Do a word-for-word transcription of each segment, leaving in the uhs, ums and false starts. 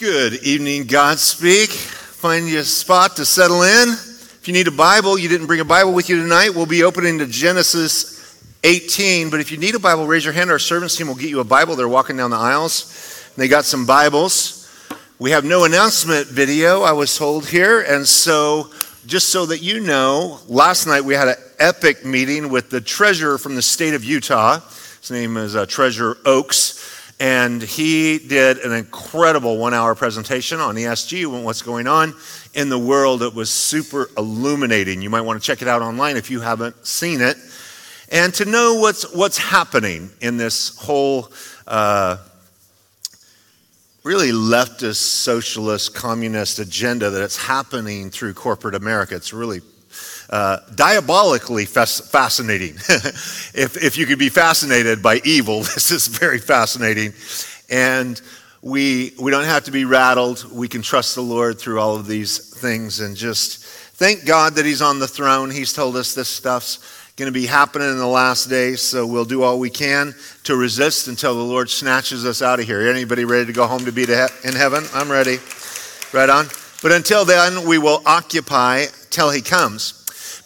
Good evening, Godspeak. Find your spot to settle in. If you need a Bible, you didn't bring a Bible with you tonight, we'll be opening to Genesis eighteen. But if you need a Bible, raise your hand. Our service team will get you a Bible. They're walking down the aisles. And they got some Bibles. We have no announcement video, I was told here. And so, just so that you know, last night we had an epic meeting with the treasurer from the state of Utah. His name is uh, Treasurer Oaks. And he did an incredible one-hour presentation on E S G and what's going on in the world. It was super illuminating. You might want to check it out online if you haven't seen it. And to know what's what's happening in this whole uh, really leftist, socialist, communist agenda that's happening through corporate America. It's really Uh, diabolically fas- fascinating. if, if you could be fascinated by evil, this is very fascinating. And we we don't have to be rattled. We can trust the Lord through all of these things and just thank God that he's on the throne. He's told us this stuff's going to be happening in the last days, so we'll do all we can to resist until the Lord snatches us out of here. Anybody ready to go home to be to he- in heaven? I'm ready. Right on. But until then, we will occupy till he comes.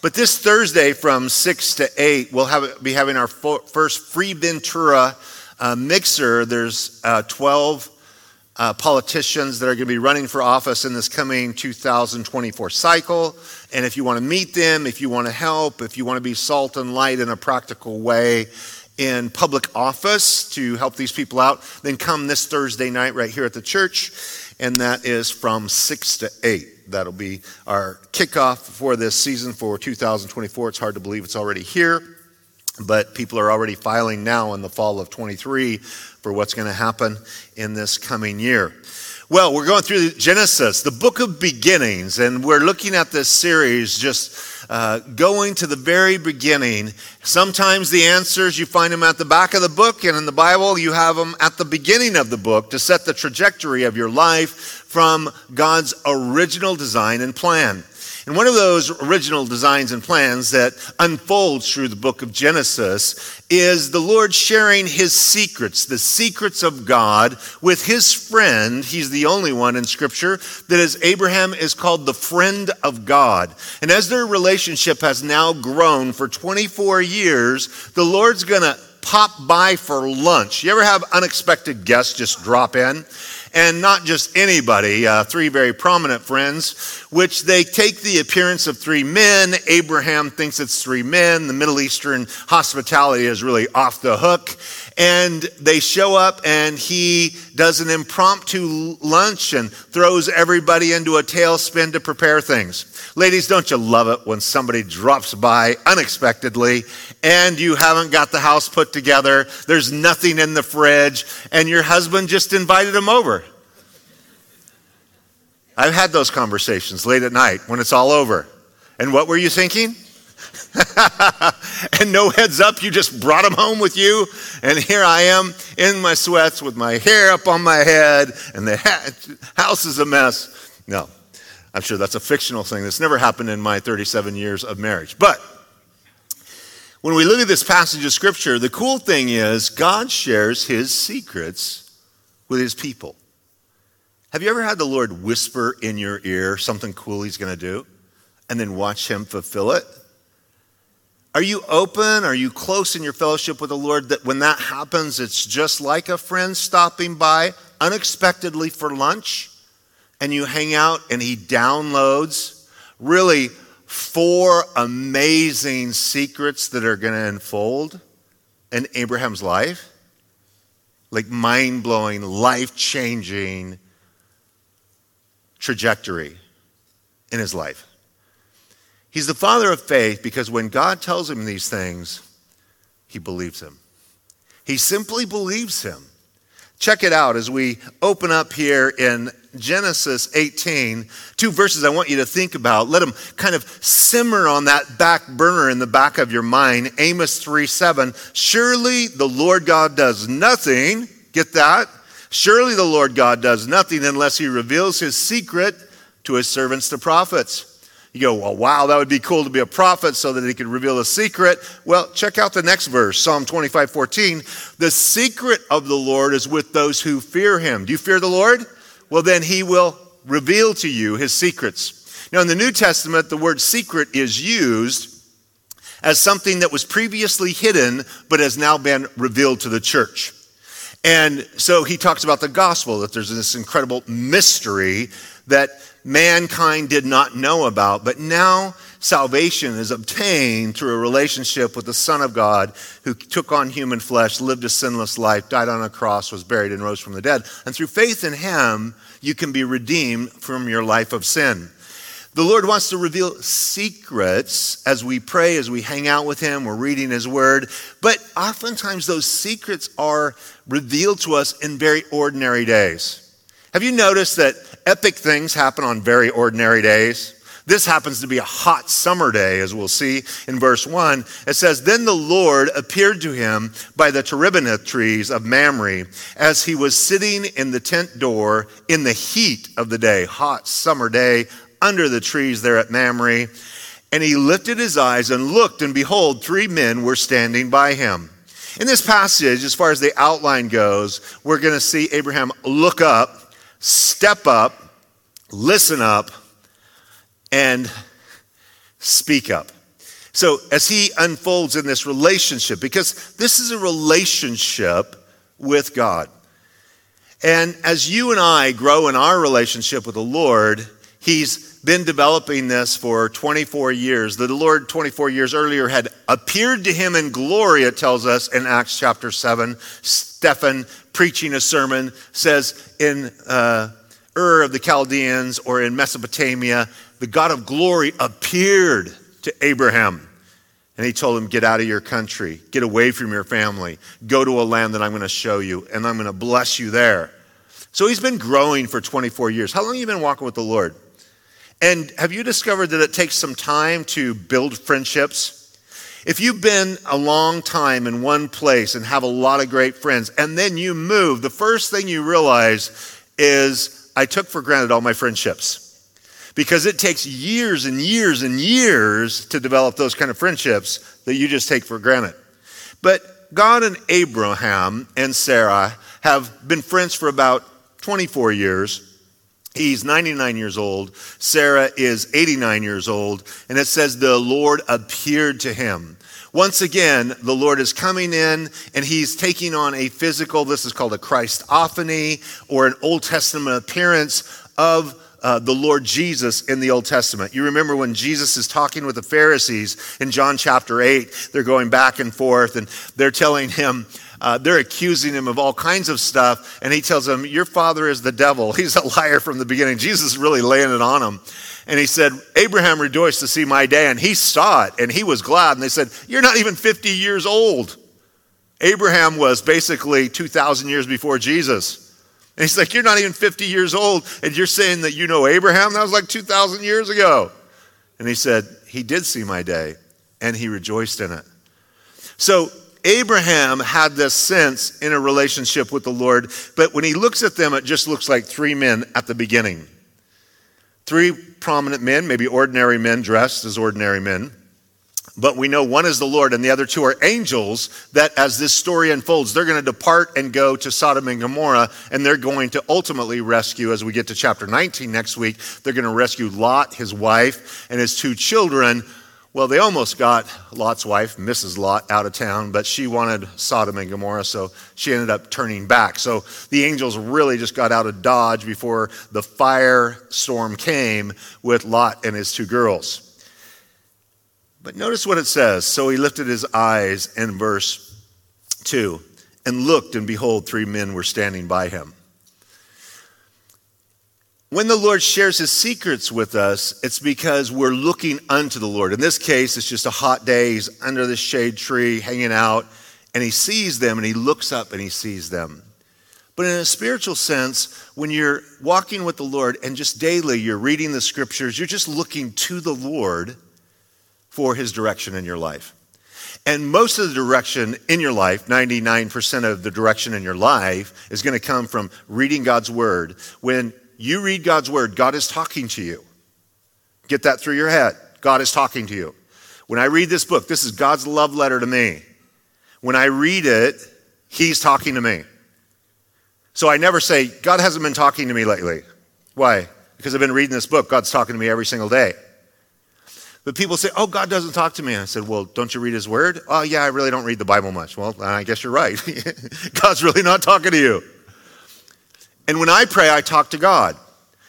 But this Thursday from six to eight, we'll have, be having our fo- first Free Ventura uh, mixer. There's uh, twelve uh, politicians that are going to be running for office in this coming two thousand twenty-four cycle. And if you want to meet them, if you want to help, if you want to be salt and light in a practical way in public office to help these people out, then come this Thursday night right here at the church. And that is from six to eight. That'll be our kickoff for this season for two thousand twenty-four. It's hard to believe it's already here, but people are already filing now in the fall of twenty-three for what's going to happen in this coming year. Well, we're going through Genesis, the book of beginnings, and we're looking at this series just uh, going to the very beginning. Sometimes the answers, you find them at the back of the book, and in the Bible, you have them at the beginning of the book to set the trajectory of your life from God's original design and plan. And one of those original designs and plans that unfolds through the book of Genesis is the Lord sharing his secrets, the secrets of God with his friend. He's the only one in Scripture that is Abraham is called the friend of God. And as their relationship has now grown for twenty-four years, the Lord's going to pop by for lunch. You ever have unexpected guests just drop in? And not just anybody, uh, three very prominent friends, which they take the appearance of three men. Abraham thinks it's three men. The Middle Eastern hospitality is really off the hook. And they show up and he does an impromptu lunch and throws everybody into a tailspin to prepare things. Ladies, don't you love it when somebody drops by unexpectedly and you haven't got the house put together, there's nothing in the fridge, and your husband just invited him over? I've had those conversations late at night when it's all over. And what were you thinking? And no heads up, you just brought him home with you. And here I am in my sweats with my hair up on my head and the ha- house is a mess. No, I'm sure that's a fictional thing that's never happened in my thirty-seven years of marriage. But when we look at this passage of Scripture, the cool thing is God shares his secrets with his people. Have you ever had the Lord whisper in your ear something cool he's going to do and then watch him fulfill it? Are you open? Are you close in your fellowship with the Lord that when that happens, it's just like a friend stopping by unexpectedly for lunch and you hang out and he downloads really four amazing secrets that are going to unfold in Abraham's life? Like mind-blowing, life-changing trajectory in his life. He's the father of faith because when God tells him these things, he believes him. He simply believes him. Check it out as we open up here in Genesis eighteen, two verses I want you to think about. Let them kind of simmer on that back burner in the back of your mind. Amos three seven, surely the Lord God does nothing. Get that? Surely the Lord God does nothing unless he reveals his secret to his servants, the prophets. You go, well, wow, that would be cool to be a prophet so that he could reveal a secret. Well, check out the next verse, Psalm twenty-five fourteen. The secret of the Lord is with those who fear him. Do you fear the Lord? well then he will reveal to you his secrets. Now in the New Testament, the word secret is used as something that was previously hidden but has now been revealed to the church. And so he talks about the gospel, that there's this incredible mystery that mankind did not know about, but now salvation is obtained through a relationship with the Son of God who took on human flesh, lived a sinless life, died on a cross, was buried, and rose from the dead. And through faith in him, you can be redeemed from your life of sin. The Lord wants to reveal secrets as we pray, as we hang out with him, we're reading his word. But oftentimes those secrets are revealed to us in very ordinary days. Have you noticed that epic things happen on very ordinary days? This happens to be a hot summer day, as we'll see in verse one. It says, then the Lord appeared to him by the terebinath trees of Mamre as he was sitting in the tent door in the heat of the day, hot summer day, under the trees there at Mamre. And he lifted his eyes and looked, and behold, three men were standing by him. In this passage, as far as the outline goes, we're going to see Abraham look up, step up, listen up, and speak up. So as he unfolds in this relationship, because this is a relationship with God. And as you and I grow in our relationship with the Lord, he's been developing this for twenty-four years. The Lord twenty-four years earlier had appeared to him in glory, it tells us in Acts chapter seven. Stephen, preaching a sermon, says in uh, Ur of the Chaldeans or in Mesopotamia, the God of glory appeared to Abraham, and he told him, get out of your country, get away from your family, go to a land that I'm going to show you, and I'm going to bless you there. So he's been growing for twenty-four years. How long have you been walking with the Lord? And have you discovered that it takes some time to build friendships? If you've been a long time in one place and have a lot of great friends, and then you move, the first thing you realize is, I took for granted all my friendships. Because it takes years and years and years to develop those kind of friendships that you just take for granted. But God and Abraham and Sarah have been friends for about twenty-four years. He's ninety-nine years old. Sarah is eighty-nine years old. And it says the Lord appeared to him. Once again, the Lord is coming in and he's taking on a physical, this is called a Christophany, or an Old Testament appearance of Uh, the Lord Jesus in the Old Testament. You remember when Jesus is talking with the Pharisees in John chapter eight, they're going back and forth and they're telling him, uh, they're accusing him of all kinds of stuff. And he tells them, your father is the devil. He's a liar from the beginning. Jesus is really laying it on him. And he said, Abraham rejoiced to see my day. And he saw it and he was glad. And they said, you're not even fifty years old. Abraham was basically two thousand years before Jesus. And he's like, you're not even fifty years old, and you're saying that you know Abraham? That was like two thousand years ago. And he said, he did see my day, and he rejoiced in it. So Abraham had this sense in a relationship with the Lord, but when he looks at them, it just looks like three men at the beginning. Three prominent men, maybe ordinary men dressed as ordinary men. But we know one is the Lord and the other two are angels that as this story unfolds, they're going to depart and go to Sodom and Gomorrah, and they're going to ultimately rescue, as we get to chapter nineteen next week, they're going to rescue Lot, his wife, and his two children. Well, they almost got Lot's wife, Missus Lot, out of town, but she wanted Sodom and Gomorrah, so she ended up turning back. So the angels really just got out of Dodge before the firestorm came with Lot and his two girls. But notice what it says. So he lifted his eyes in verse two and looked, and behold, three men were standing by him. When the Lord shares his secrets with us, it's because we're looking unto the Lord. In this case, it's just a hot day. He's under the shade tree, hanging out, and he sees them, and he looks up and he sees them. But in a spiritual sense, when you're walking with the Lord and just daily you're reading the scriptures, you're just looking to the Lord for his direction in your life. And most of the direction in your life, ninety-nine percent of the direction in your life, is going to come from reading God's word. When you read God's word, God is talking to you. Get that through your head. God is talking to you. When I read this book, this is God's love letter to me. When I read it, he's talking to me. So I never say, God hasn't been talking to me lately. Why? Because I've been reading this book. God's talking to me every single day. But people say, oh, God doesn't talk to me. And I said, well, don't you read his word? Oh, yeah, I really don't read the Bible much. Well, I guess you're right. God's really not talking to you. And when I pray, I talk to God.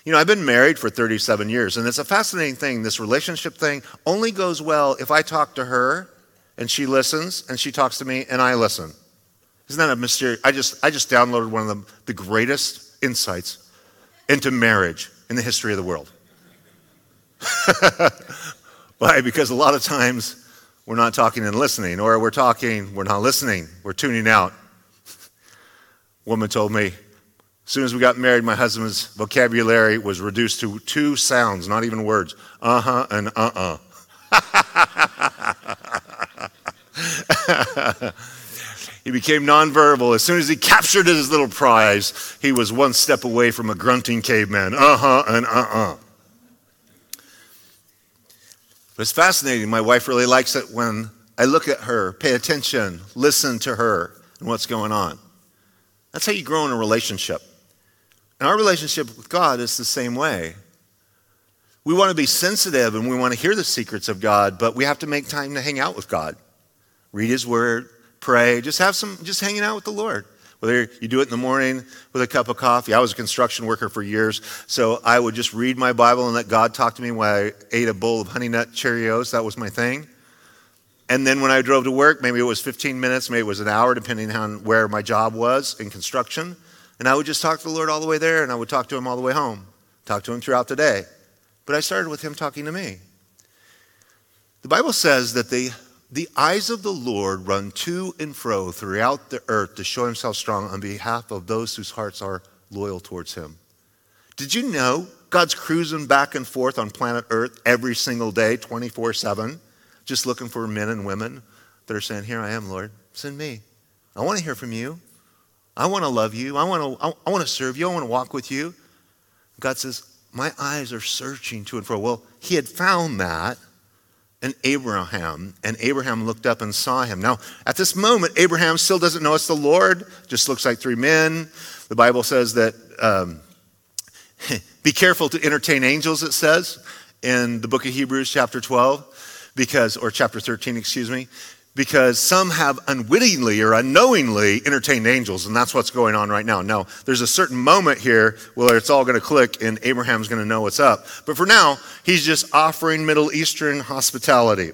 You know, I've been married for thirty-seven years, and it's a fascinating thing. This relationship thing only goes well if I talk to her, and she listens, and she talks to me, and I listen. Isn't that a mysterious? I just, I just downloaded one of the, the greatest insights into marriage in the history of the world. Why? Because a lot of times we're not talking and listening, or we're talking, we're not listening, we're tuning out. A woman told me, as soon as we got married, my husband's vocabulary was reduced to two sounds, not even words, uh-huh and uh-uh. He became nonverbal. As soon as he captured his little prize, he was one step away from a grunting caveman, uh-huh and uh-uh. But it's fascinating. My wife really likes it when I look at her, pay attention, listen to her and what's going on. That's how you grow in a relationship. And our relationship with God is the same way. We want to be sensitive and we want to hear the secrets of God, but we have to make time to hang out with God. Read his word, pray, just have some, just hanging out with the Lord. Whether you do it in the morning with a cup of coffee. I was a construction worker for years, so I would just read my Bible and let God talk to me while I ate a bowl of Honey Nut Cheerios. That was my thing. And then when I drove to work, maybe it was fifteen minutes, maybe it was an hour, depending on where my job was in construction. And I would just talk to the Lord all the way there, and I would talk to him all the way home. Talk to him throughout the day. But I started with him talking to me. The Bible says that the The eyes of the Lord run to and fro throughout the earth to show himself strong on behalf of those whose hearts are loyal towards him. Did you know God's cruising back and forth on planet earth every single day, twenty-four seven, just looking for men and women that are saying, here I am, Lord, send me. I want to hear from you. I want to love you. I want to, I want to serve you. I want to walk with you. God says, my eyes are searching to and fro. Well, he had found that. And Abraham, and Abraham looked up and saw him. Now, at this moment, Abraham still doesn't know it's the Lord, just looks like three men. The Bible says that, um, be careful to entertain angels, it says, in the book of Hebrews chapter twelve, because, or chapter thirteen, excuse me, because some have unwittingly or unknowingly entertained angels, and that's what's going on right now. Now, there's a certain moment here where it's all going to click and Abraham's going to know what's up. But for now, he's just offering Middle Eastern hospitality.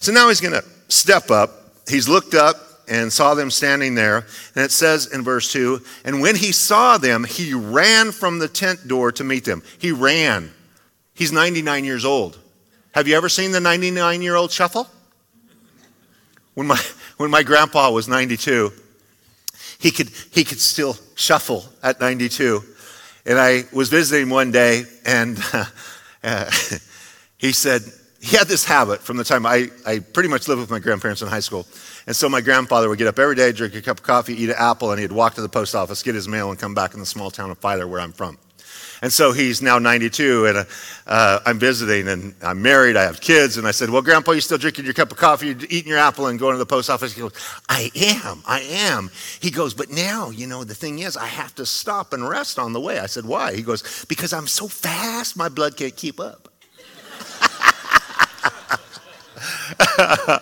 So now he's going to step up. He's looked up and saw them standing there. And it says in verse two, and when he saw them, he ran from the tent door to meet them. He ran. He's ninety-nine years old. Have you ever seen the ninety-nine-year-old shuffle? When my when my grandpa was ninety-two, he could he could still shuffle at ninety-two, and I was visiting one day, and uh, uh, he said he had this habit from the time I I pretty much lived with my grandparents in high school, and so my grandfather would get up every day, drink a cup of coffee, eat an apple, and he'd walk to the post office, get his mail, and come back in the small town of Filer where I'm from. And so he's now ninety-two, and uh, I'm visiting, and I'm married, I have kids. And I said, well, Grandpa, you still drinking your cup of coffee, you're eating your apple, and going to the post office? He goes, I am, I am. He goes, but now, you know, the thing is, I have to stop and rest on the way. I said, why? He goes, because I'm so fast, my blood can't keep up. A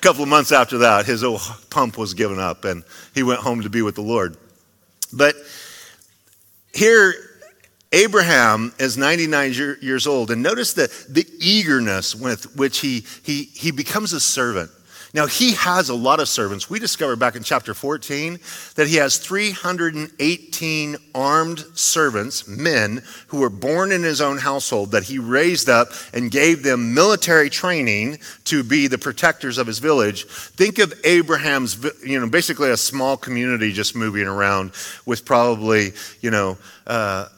couple of months after that, his old pump was given up, and he went home to be with the Lord. But here, Abraham is ninety-nine years old, and notice the, the eagerness with which he, he, he becomes a servant. Now, he has a lot of servants. We discover back in chapter fourteen that he has three hundred eighteen armed servants, men, who were born in his own household that he raised up and gave them military training to be the protectors of his village. Think of Abraham's, you know, basically a small community just moving around with probably, you know, uh,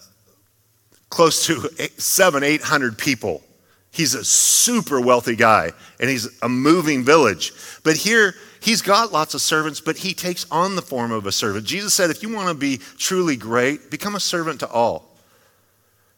close to seven, eight hundred people. He's a super wealthy guy, and he's a moving village. But here, he's got lots of servants, but he takes on the form of a servant. Jesus said, if you want to be truly great, become a servant to all.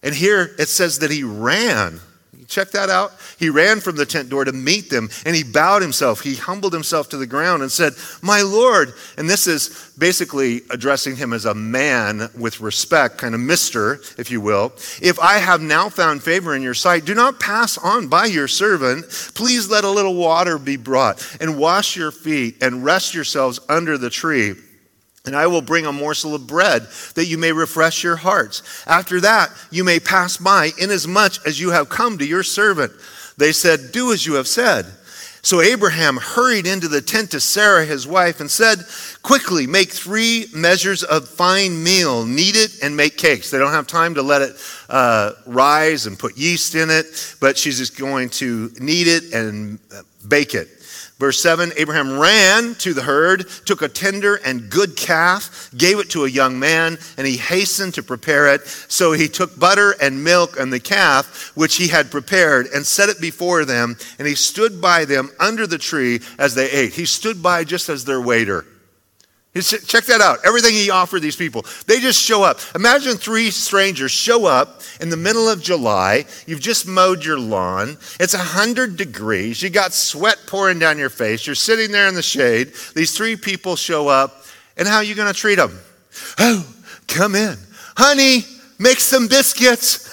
And here, it says that he ran. Check that out. He ran from the tent door to meet them, and he bowed himself. He humbled himself to the ground and said, "My Lord." And this is basically addressing him as a man with respect, kind of mister, if you will. "If I have now found favor in your sight, do not pass on by your servant. Please let a little water be brought and wash your feet and rest yourselves under the tree. And I will bring a morsel of bread that you may refresh your hearts. After that, you may pass by, inasmuch as you have come to your servant." They said, "Do as you have said." So Abraham hurried into the tent to Sarah, his wife, and said, "Quickly, make three measures of fine meal, knead it, and make cakes." They don't have time to let it uh, rise and put yeast in it, but she's just going to knead it and bake it. Verse seven, Abraham ran to the herd, took a tender and good calf, gave it to a young man, and he hastened to prepare it. So he took butter and milk and the calf, which he had prepared, and set it before them. And he stood by them under the tree as they ate. He stood by just as their waiter. Check that out. Everything he offered these people. They just show up. Imagine three strangers show up in the middle of July. You've just mowed your lawn. It's one hundred degrees. You got sweat pouring down your face. You're sitting there in the shade. These three people show up. And how are you going to treat them? "Oh, come in. Honey, make some biscuits.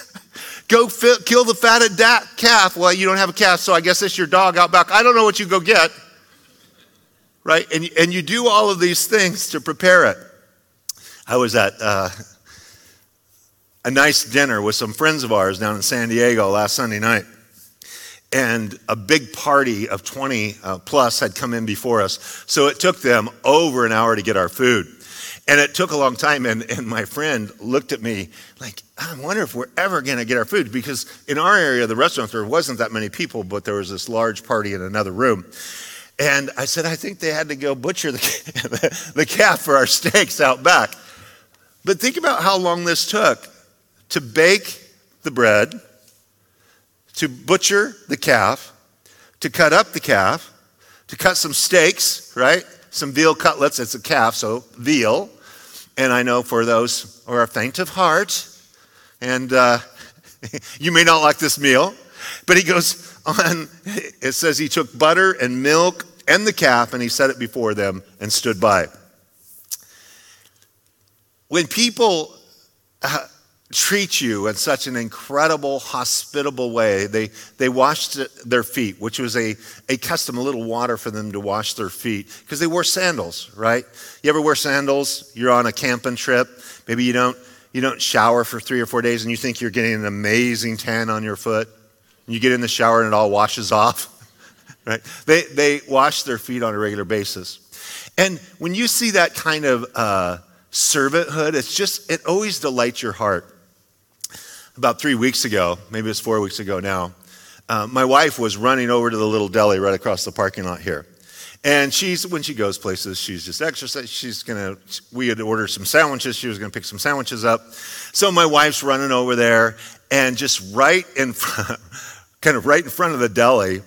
Go fill, kill the fatted da- calf. Well, you don't have a calf, so I guess it's your dog out back. I don't know what you go get. Right? And, and you do all of these things to prepare it. I was at uh, a nice dinner with some friends of ours down in San Diego last Sunday night. And a big party of twenty uh, plus had come in before us. So it took them over an hour to get our food. And it took a long time. And, and my friend looked at me like, "I wonder if we're ever going to get our food." Because in our area, the restaurant, there wasn't that many people, but there was this large party in another room. And I said, "I think they had to go butcher the, the calf for our steaks out back." But think about how long this took to bake the bread, to butcher the calf, to cut up the calf, to cut some steaks, right? Some veal cutlets. It's a calf, so veal. And I know for those who are faint of heart, and uh, you may not like this meal, but he goes on, it says he took butter and milk and the calf and he set it before them and stood by. When people uh, treat you in such an incredible, hospitable way, they, they washed their feet, which was a, a custom, a little water for them to wash their feet because they wore sandals, right? You ever wear sandals? You're on a camping trip. Maybe you don't, you don't shower for three or four days and you think you're getting an amazing tan on your foot. You get in the shower and it all washes off, right? They they wash their feet on a regular basis. And when you see that kind of uh, servanthood, it's just, it always delights your heart. About three weeks ago, maybe it's four weeks ago now, uh, my wife was running over to the little deli right across the parking lot here. And she's, when she goes places, she's just exercising. She's gonna, we had ordered some sandwiches. She was gonna pick some sandwiches up. So my wife's running over there and just right in front, kind of right in front of the deli,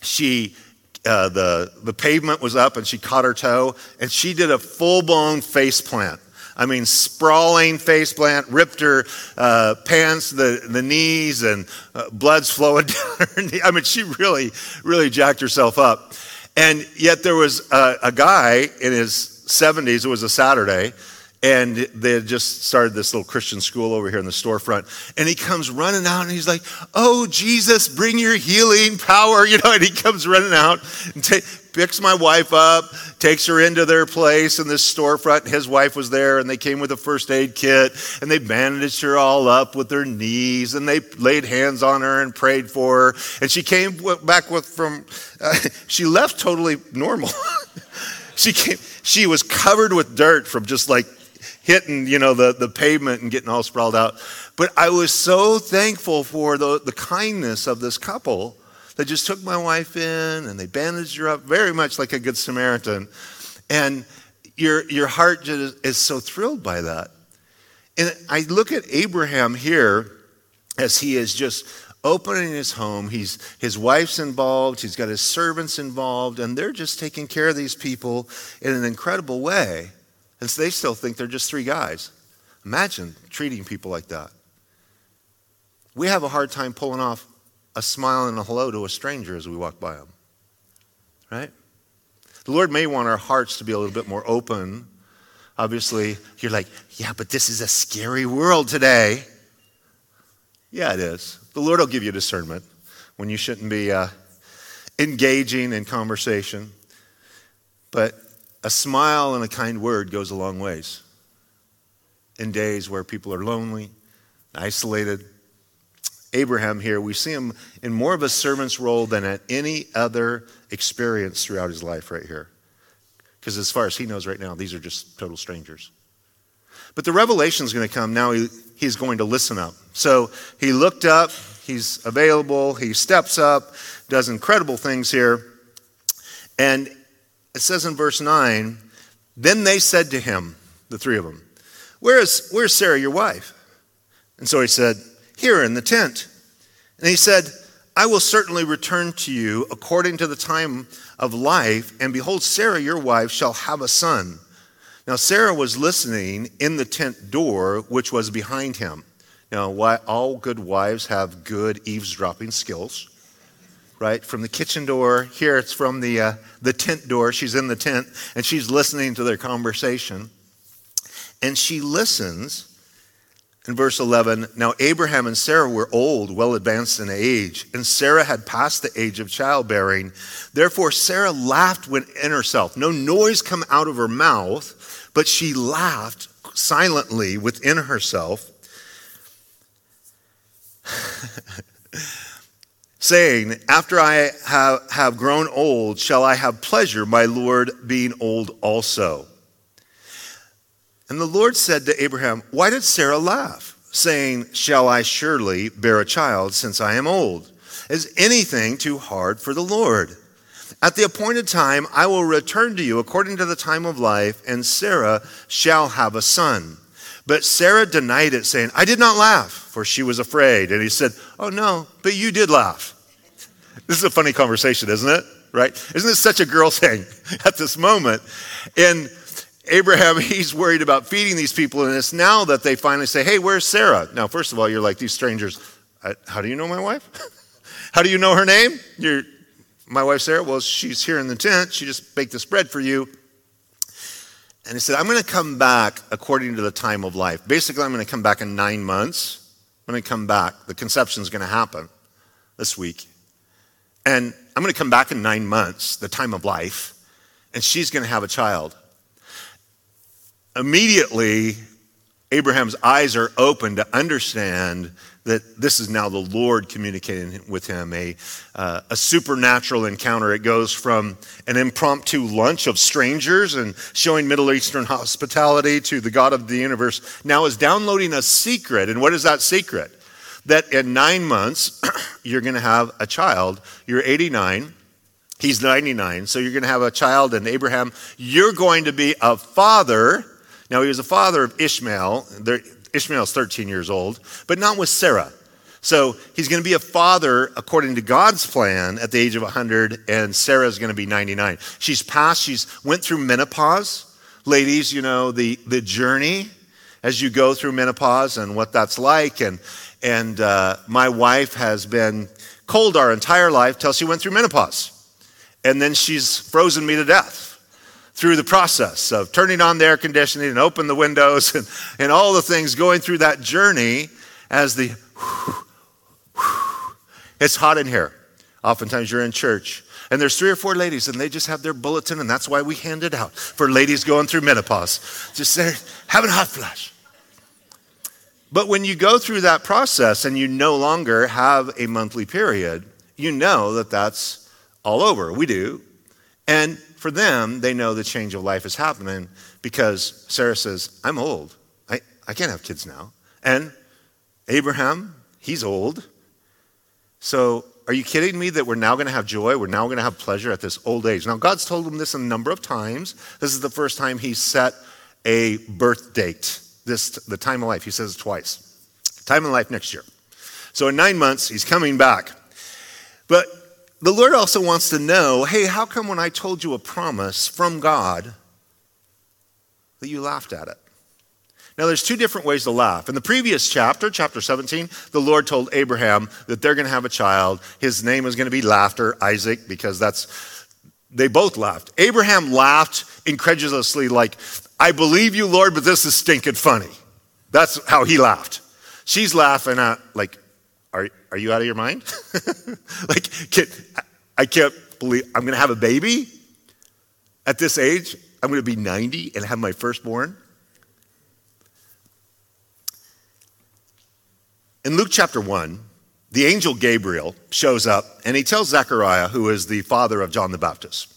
she, uh, the, the pavement was up and she caught her toe and she did a full-blown face plant. I mean, sprawling face plant, ripped her uh, pants, the, the knees, and uh, blood's flowing down her knee. I mean, she really, really jacked herself up. And yet there was a, a guy in his seventies, it was a Saturday, and they had just started this little Christian school over here in the storefront. And he comes running out and he's like, "Oh, Jesus, bring your healing power." You know, and he comes running out and t- picks my wife up, takes her into their place in this storefront. His wife was there and they came with a first aid kit and they bandaged her all up with their knees and they laid hands on her and prayed for her. And she came back with from, uh, she left totally normal. She came, she was covered with dirt from just like hitting, you know, the, the pavement and getting all sprawled out. But I was so thankful for the, the kindness of this couple that just took my wife in and they bandaged her up very much like a good Samaritan. And your, your heart just is so thrilled by that. And I look at Abraham here as he is just opening his home. He's, his wife's involved. He's got his servants involved. And they're just taking care of these people in an incredible way. And so they still think they're just three guys. Imagine treating people like that. We have a hard time pulling off a smile and a hello to a stranger as we walk by him, right? The Lord may want our hearts to be a little bit more open. Obviously, you're like, yeah, but this is a scary world today. Yeah, it is. The Lord will give you discernment when you shouldn't be uh, engaging in conversation. But a smile and a kind word goes a long ways in days where people are lonely, isolated. Abraham here, we see him in more of a servant's role than at any other experience throughout his life right here. Because as far as he knows right now, these are just total strangers. But the revelation is going to come. Now he, he's going to listen up. So he looked up, he's available, he steps up, does incredible things here. And it says in verse nine, then they said to him, the three of them, where is, where's Sarah, your wife? And so he said, here in the tent. And he said, I will certainly return to you according to the time of life, and behold, Sarah, your wife, shall have a son. Now, Sarah was listening in the tent door, which was behind him. Now, why all good wives have good eavesdropping skills, right? From the kitchen door, here it's from the uh, the tent door. She's in the tent, and she's listening to their conversation. And she listens. In verse eleven, now Abraham and Sarah were old, well advanced in age, and Sarah had passed the age of childbearing. Therefore, Sarah laughed within herself. No noise come out of her mouth, but she laughed silently within herself, saying, after I have, have grown old, shall I have pleasure, my Lord, being old also? And the Lord said to Abraham, why did Sarah laugh, saying, shall I surely bear a child since I am old? Is anything too hard for the Lord? At the appointed time, I will return to you according to the time of life, and Sarah shall have a son. But Sarah denied it, saying, I did not laugh, for she was afraid. And he said, oh no, but you did laugh. This is a funny conversation, isn't it? Right? Isn't this such a girl thing at this moment? And Abraham, he's worried about feeding these people, and it's now that they finally say, hey, where's Sarah? Now, first of all, you're like, these strangers, how do you know my wife? How do you know her name? You're, my wife, Sarah? Well, she's here in the tent. She just baked this bread for you. And he said, I'm going to come back according to the time of life. Basically, I'm going to come back in nine months. I'm going to come back. The conception's going to happen this week. And I'm going to come back in nine months, the time of life, and she's going to have a child. Immediately, Abraham's eyes are open to understand that this is now the Lord communicating with him, a, uh, a supernatural encounter. It goes from an impromptu lunch of strangers and showing Middle Eastern hospitality to the God of the universe now is downloading a secret. And what is that secret? That in nine months, you're going to have a child. You're eighty-nine. He's ninety-nine. So you're going to have a child. And Abraham, you're going to be a father. Now, he was a father of Ishmael. Ishmael's thirteen years old, but not with Sarah. So he's going to be a father according to God's plan at the age of one hundred, and Sarah's going to be ninety-nine. She's passed, she's went through menopause. Ladies, you know, the, the journey as you go through menopause and what that's like. And, and uh, my wife has been cold our entire life till she went through menopause. And then she's frozen me to death through the process of turning on the air conditioning and open the windows and, and all the things going through that journey as the, whew, whew, it's hot in here. Oftentimes you're in church and there's three or four ladies and they just have their bulletin, and that's why we hand it out for ladies going through menopause. Just there, having a hot flash. But when you go through that process and you no longer have a monthly period, you know that that's all over. We do. And for them, they know the change of life is happening because Sarah says, I'm old. I, I can't have kids now. And Abraham, he's old. So are you kidding me that we're now going to have joy? We're now going to have pleasure at this old age. Now, God's told him this a number of times. This is the first time he set a birth date, this the time of life. He says it twice. Time of life next year. So in nine months, he's coming back. But the Lord also wants to know, hey, how come when I told you a promise from God that you laughed at it? Now, there's two different ways to laugh. In the previous chapter, chapter seventeen, the Lord told Abraham that they're going to have a child. His name is going to be Laughter, Isaac, because that's, they both laughed. Abraham laughed incredulously, like, I believe you, Lord, but this is stinking funny. That's how he laughed. She's laughing at, like, are, are you out of your mind? Like, can, I can't believe, I'm going to have a baby at this age? I'm going to be ninety and have my firstborn? In Luke chapter one, the angel Gabriel shows up and he tells Zechariah, who is the father of John the Baptist.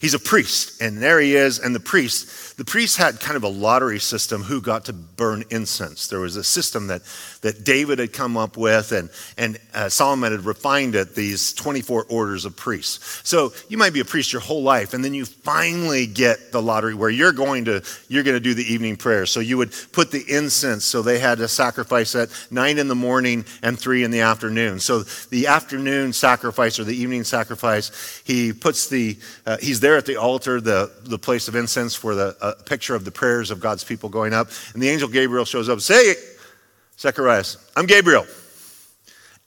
He's a priest, and there he is, and the priest, the priest had kind of a lottery system who got to burn incense. There was a system that, that David had come up with, and, and uh, Solomon had refined it, these twenty-four orders of priests. So you might be a priest your whole life, and then you finally get the lottery where you're going to, you're going to do the evening prayer. So you would put the incense, so they had a sacrifice at nine in the morning and three in the afternoon. So the afternoon sacrifice or the evening sacrifice, he puts the, uh, he's there at the altar, the, the place of incense for the uh, picture of the prayers of God's people going up. And the angel Gabriel shows up. Say, Zechariah, I'm Gabriel.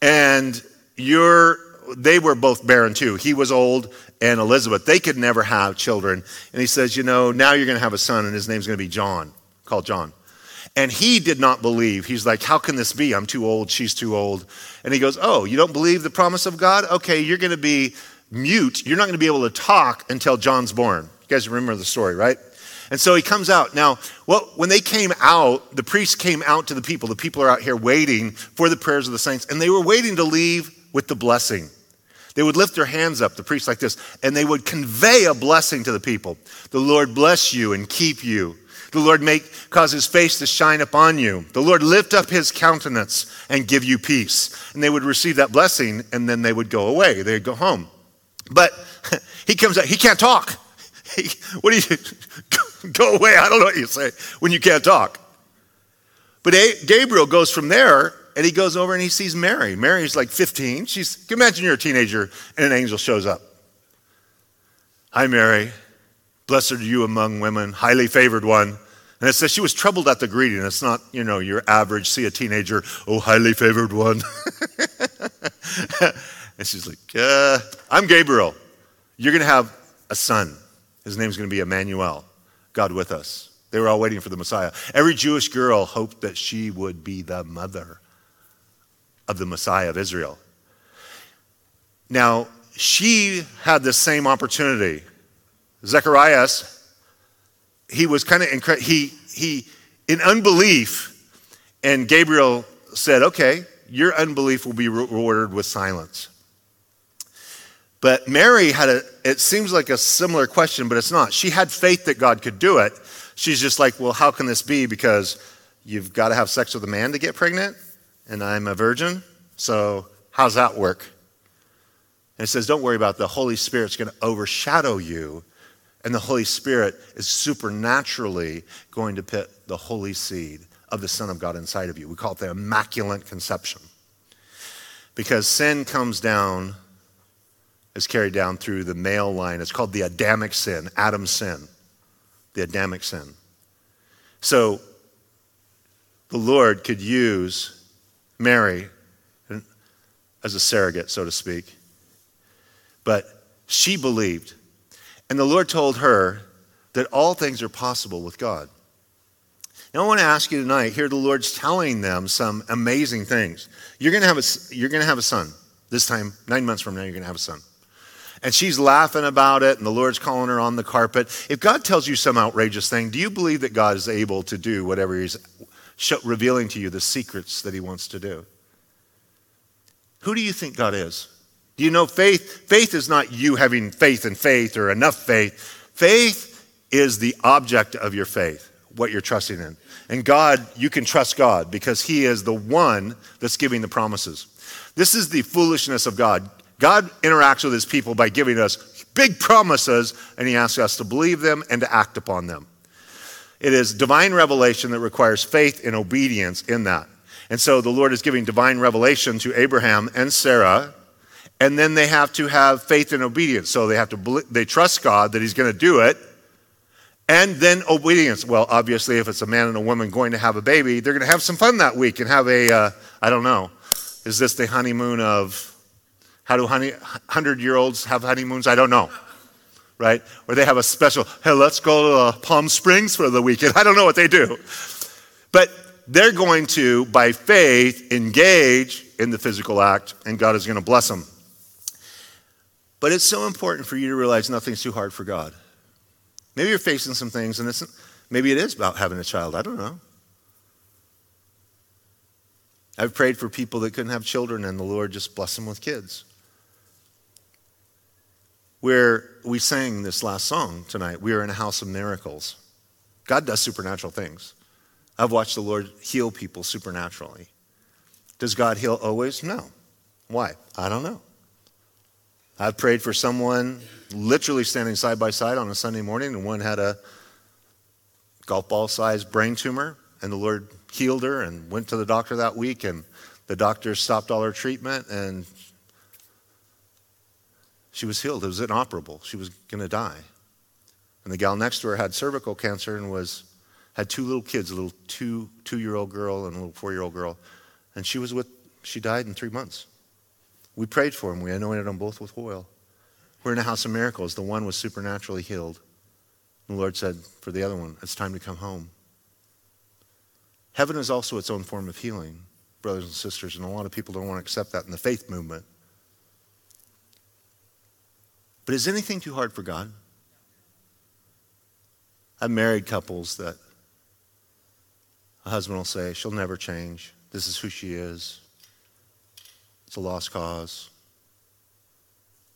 And you're, they were both barren too. He was old and Elizabeth. They could never have children. And he says, you know, now you're going to have a son and his name's going to be John, called John. And he did not believe. He's like, how can this be? I'm too old. She's too old. And he goes, oh, you don't believe the promise of God? Okay, you're going to be mute, you're not going to be able to talk until John's born. You guys remember the story, right? And so he comes out. Now, well, when they came out, the priests came out to the people. The people are out here waiting for the prayers of the saints, and they were waiting to leave with the blessing. They would lift their hands up, the priests like this, and they would convey a blessing to the people. The Lord bless you and keep you. The Lord make, cause his face to shine upon you. The Lord lift up his countenance and give you peace. And they would receive that blessing, and then they would go away. They'd go home. But he comes out, he can't talk. He, what do you, go away, I don't know what you say when you can't talk. But Gabriel goes from there and he goes over and he sees Mary. Mary's like fifteen. She's, you can imagine you're a teenager and an angel shows up. Hi, Mary, blessed are you among women, highly favored one. And it says she was troubled at the greeting. It's not, you know, your average, see a teenager, oh, highly favored one. And she's like, uh, I'm Gabriel. You're going to have a son. His name's going to be Emmanuel, God with us. They were all waiting for the Messiah. Every Jewish girl hoped that she would be the mother of the Messiah of Israel. Now, she had the same opportunity. Zechariah, he was kind of, incre- he, he, in unbelief, and Gabriel said, okay, your unbelief will be rewarded with silence. But Mary had a, it seems like a similar question, but it's not. She had faith that God could do it. She's just like, well, how can this be? Because you've got to have sex with a man to get pregnant, and I'm a virgin, so how's that work? And it says, don't worry about it. The Holy Spirit's going to overshadow you, and the Holy Spirit is supernaturally going to put the holy seed of the Son of God inside of you. We call it the Immaculate Conception. Because sin comes down, is carried down through the male line. It's called the Adamic sin, Adam's sin, the Adamic sin. So the Lord could use Mary as a surrogate, so to speak. But she believed. And the Lord told her that all things are possible with God. Now I want to ask you tonight, here the Lord's telling them some amazing things. You're going to have a, you're going to have a son. This time, nine months from now, you're going to have a son. And she's laughing about it, and the Lord's calling her on the carpet. If God tells you some outrageous thing, do you believe that God is able to do whatever he's revealing to you, the secrets that he wants to do? Who do you think God is? Do you know faith? Faith is not you having faith in faith or enough faith. Faith is the object of your faith, what you're trusting in. And God, you can trust God because he is the one that's giving the promises. This is the foolishness of God. God interacts with his people by giving us big promises, and he asks us to believe them and to act upon them. It is divine revelation that requires faith and obedience in that. And so the Lord is giving divine revelation to Abraham and Sarah, and then they have to have faith and obedience. So they have to, they trust God that he's going to do it, And then obedience. Well, obviously, if it's a man and a woman going to have a baby, they're going to have some fun that week and have a, uh, I don't know, is this the honeymoon of, how do hundred-year-olds have honeymoons? I don't know, right? Or they have a special, hey, let's go to uh, Palm Springs for the weekend. I don't know what they do. But they're going to, by faith, engage in the physical act, and God is going to bless them. But it's so important for you to realize nothing's too hard for God. Maybe you're facing some things, and it's, maybe it is about having a child. I don't know. I've prayed for people that couldn't have children, and the Lord just blessed them with kids. Where we sang this last song tonight, we are in a house of miracles. God does supernatural things. I've watched the Lord heal people supernaturally. Does God heal always? No. Why? I don't know. I've prayed for someone literally standing side by side on a Sunday morning, and one had a golf ball-sized brain tumor, and the Lord healed her and went to the doctor that week, and the doctor stopped all her treatment, and she was healed. It was inoperable. She was going to die. And the gal next to her had cervical cancer and was had two little kids, a little two, two-year-old girl and a little four-year-old girl, and she was with, she died in three months. We prayed for them. We anointed them both with oil. We're in a house of miracles. The one was supernaturally healed. The Lord said for the other one, it's time to come home. Heaven is also its own form of healing, brothers and sisters, and a lot of people don't want to accept that in the faith movement. But is anything too hard for God? I've married couples that a husband will say, she'll never change. This is who she is. It's a lost cause.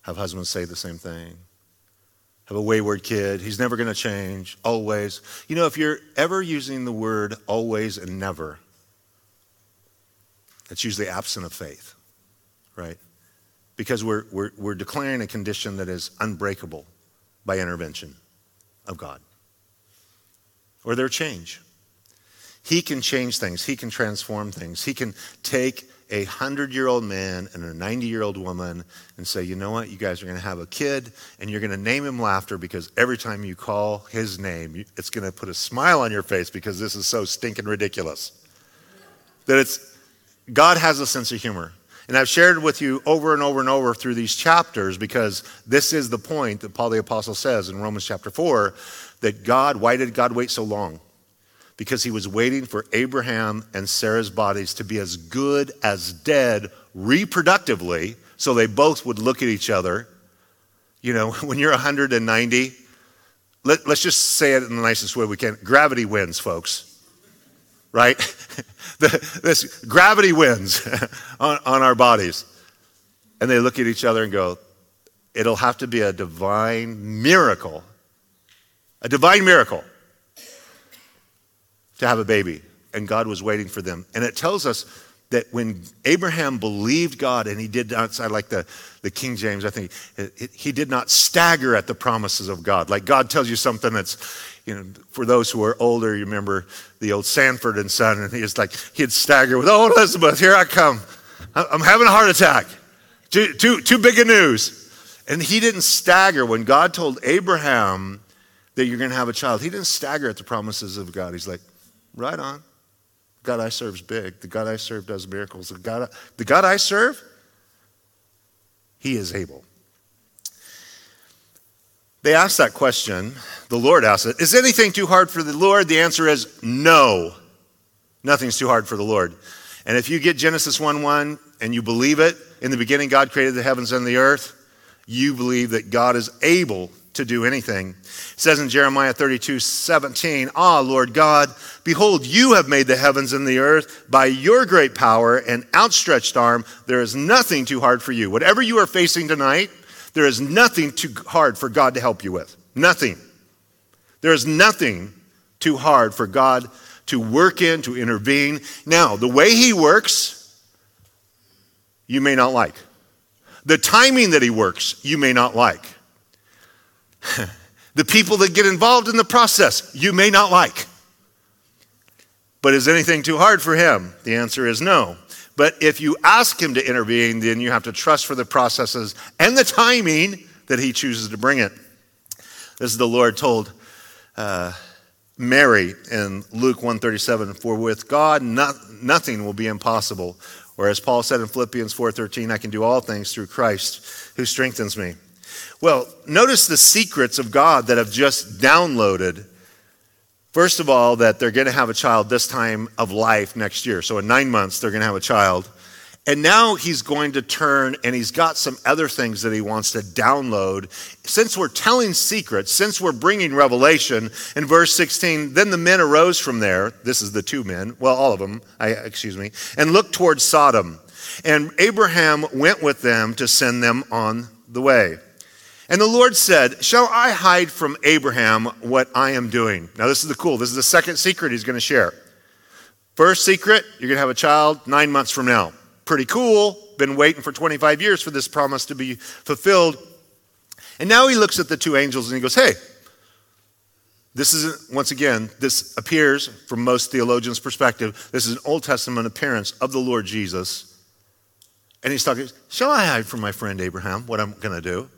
Have husbands say the same thing. Have a wayward kid. He's never going to change. Always. You know, if you're ever using the word always and never, it's usually absent of faith, right? Because we're, we're, we're declaring a condition that is unbreakable by intervention of God. Or their change. He can change things. He can transform things. He can take a hundred-year-old man and a ninety-year-old woman and say, you know what, you guys are going to have a kid, and you're going to name him Laughter, because every time you call his name, it's going to put a smile on your face, because this is so stinking ridiculous. That it's, God has a sense of humor. And I've shared with you over and over and over through these chapters, because this is the point that Paul the Apostle says in Romans chapter four, that God, why did God wait so long? Because he was waiting for Abraham and Sarah's bodies to be as good as dead reproductively, so they both would look at each other. You know, when you're one hundred ninety, let, let's just say it in the nicest way we can. Gravity wins, folks, right? the, this gravity wins on, on our bodies. And they look at each other and go, it'll have to be a divine miracle, a divine miracle to have a baby, and God was waiting for them. And it tells us that when Abraham believed God, and he did not, I like the, the King James, I think, it, it, he did not stagger at the promises of God. Like God tells you something that's, you know, for those who are older, you remember the old Sanford and Son, and he was like, he'd stagger with, oh, Elizabeth, here I come. I'm having a heart attack. Too, too, too big a news. And he didn't stagger when God told Abraham that you're going to have a child. He didn't stagger at the promises of God. He's like, right on. The God I serve is big. The God I serve does miracles. The God, the God I serve, he is able. They asked that question. The Lord asked it. Is anything too hard for the Lord? The answer is no. Nothing's too hard for the Lord. And if you get Genesis one one and you believe it, in the beginning God created the heavens and the earth, you believe that God is able to do anything. It says in Jeremiah thirty-two seventeen, ah, Lord God, behold, you have made the heavens and the earth by your great power and outstretched arm. There is nothing too hard for you. Whatever you are facing tonight, there is nothing too hard for God to help you with. Nothing. There is nothing too hard for God to work in, to intervene. Now, the way he works, you may not like. The timing that he works, you may not like. The people that get involved in the process, you may not like. But is anything too hard for him? The answer is no. But if you ask him to intervene, then you have to trust for the processes and the timing that he chooses to bring it. This is the Lord told uh, Mary in Luke one thirty-seven, for with God not, nothing will be impossible. Or as Paul said in Philippians four thirteen, I can do all things through Christ who strengthens me. Well, notice the secrets of God that have just downloaded. First of all, that they're going to have a child this time of life next year. So in nine months, they're going to have a child. And now he's going to turn, and he's got some other things that he wants to download. Since we're telling secrets, since we're bringing revelation, in verse sixteen, then the men arose from there. This is the two men. Well, all of them, I, excuse me. And looked towards Sodom. And Abraham went with them to send them on the way. And the Lord said, shall I hide from Abraham what I am doing? Now, this is the cool. This is the second secret he's going to share. First secret, you're going to have a child nine months from now. Pretty cool. Been waiting for twenty-five years for this promise to be fulfilled. And now he looks at the two angels and he goes, hey, this is, once again, this appears from most theologians' perspective, this is an Old Testament appearance of the Lord Jesus. And he's talking, shall I hide from my friend Abraham what I'm going to do?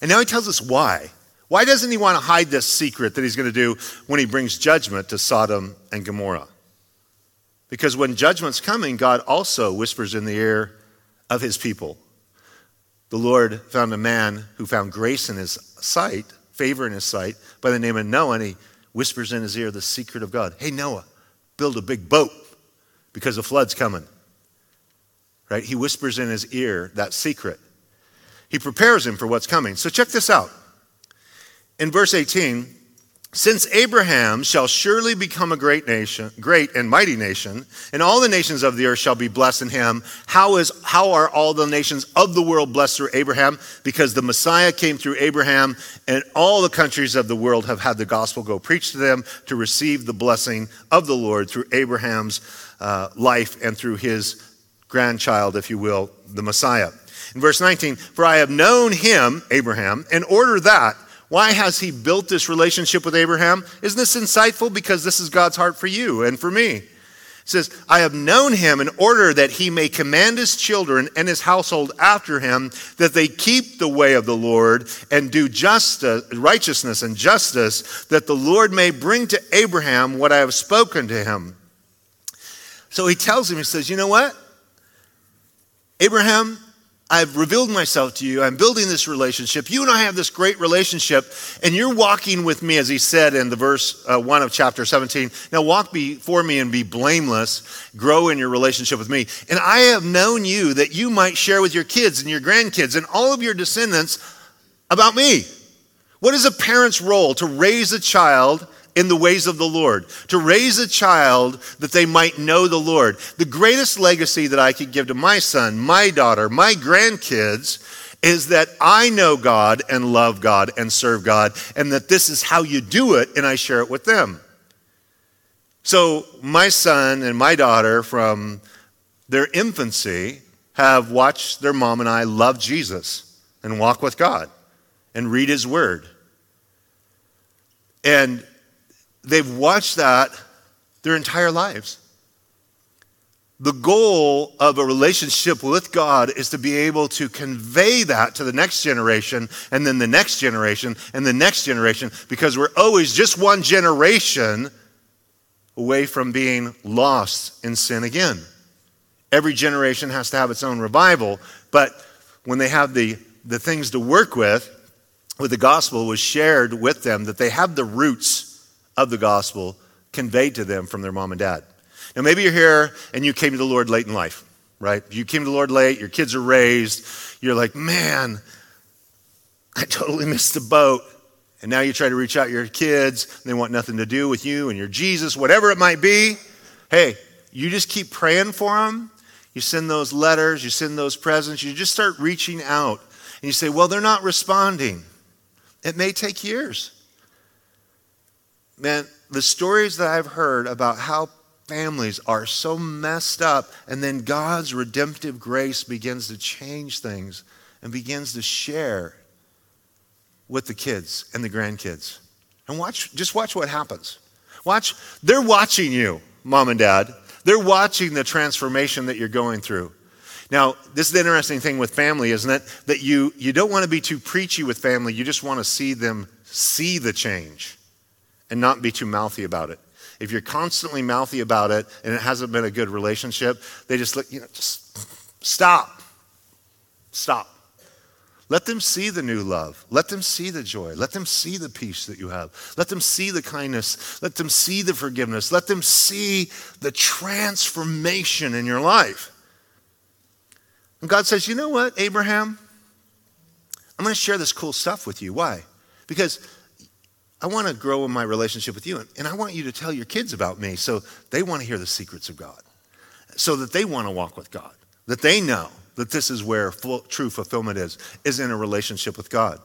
And now he tells us why. Why doesn't he want to hide this secret that he's going to do when he brings judgment to Sodom and Gomorrah? Because when judgment's coming, God also whispers in the ear of his people. The Lord found a man who found grace in his sight, favor in his sight, by the name of Noah, and he whispers in his ear the secret of God. Hey, Noah, build a big boat because the flood's coming. Right? He whispers in his ear that secret. He prepares him for what's coming. So check this out. In verse eighteen, since Abraham shall surely become a great nation, great and mighty nation, and all the nations of the earth shall be blessed in him. How is how are all the nations of the world blessed through Abraham? Because the Messiah came through Abraham, and all the countries of the world have had the gospel go preach to them to receive the blessing of the Lord through Abraham's uh, life and through his grandchild, if you will, the Messiah. In verse nineteen, for I have known him, Abraham, in order that, why has he built this relationship with Abraham? Isn't this insightful? Because this is God's heart for you and for me. It says, I have known him in order that he may command his children and his household after him, that they keep the way of the Lord and do justice, righteousness and justice, that the Lord may bring to Abraham what I have spoken to him. So he tells him, he says, you know what? Abraham, I've revealed myself to you. I'm building this relationship. You and I have this great relationship, and you're walking with me, as he said in the verse uh, one of chapter seventeen. Now walk before me and be blameless. Grow in your relationship with me. And I have known you that you might share with your kids and your grandkids and all of your descendants about me. What is a parent's role? To raise a child in the ways of the Lord, to raise a child that they might know the Lord. The greatest legacy that I could give to my son, my daughter, my grandkids is that I know God and love God and serve God, and that this is how you do it, and I share it with them. So my son and my daughter from their infancy have watched their mom and I love Jesus and walk with God and read his word. And they've watched that their entire lives. The goal of a relationship with God is to be able to convey that to the next generation, and then the next generation, and the next generation, because we're always just one generation away from being lost in sin again. Every generation has to have its own revival, but when they have the, the things to work with, with the gospel was shared with them, that they have the roots of the gospel conveyed to them from their mom and dad. Now, maybe you're here and you came to the Lord late in life, right? You came to the Lord late, your kids are raised, you're like, man, I totally missed the boat. And now you try to reach out to your kids, and they want nothing to do with you and your Jesus, whatever it might be. Hey, you just keep praying for them. You send those letters, you send those presents, you just start reaching out. And you say, well, they're not responding. It may take years. Man, the stories that I've heard about how families are so messed up, and then God's redemptive grace begins to change things and begins to share with the kids and the grandkids. And watch, just watch what happens. Watch, they're watching you, mom and dad. They're watching the transformation that you're going through. Now, this is the interesting thing with family, isn't it? That you, you don't want to be too preachy with family. You just want to see them see the change. and not be too mouthy about it. If you're constantly mouthy about it and it hasn't been a good relationship, they just look, you know, just stop. Stop. Let them see the new love. Let them see the joy. Let them see the peace that you have. Let them see the kindness. Let them see the forgiveness. Let them see the transformation in your life. And God says, you know what, Abraham? I'm going to share this cool stuff with you. Why? Because I want to grow in my relationship with you, and, and I want you to tell your kids about me so they want to hear the secrets of God, so that they want to walk with God, that they know that this is where full, true fulfillment is, is in a relationship with God.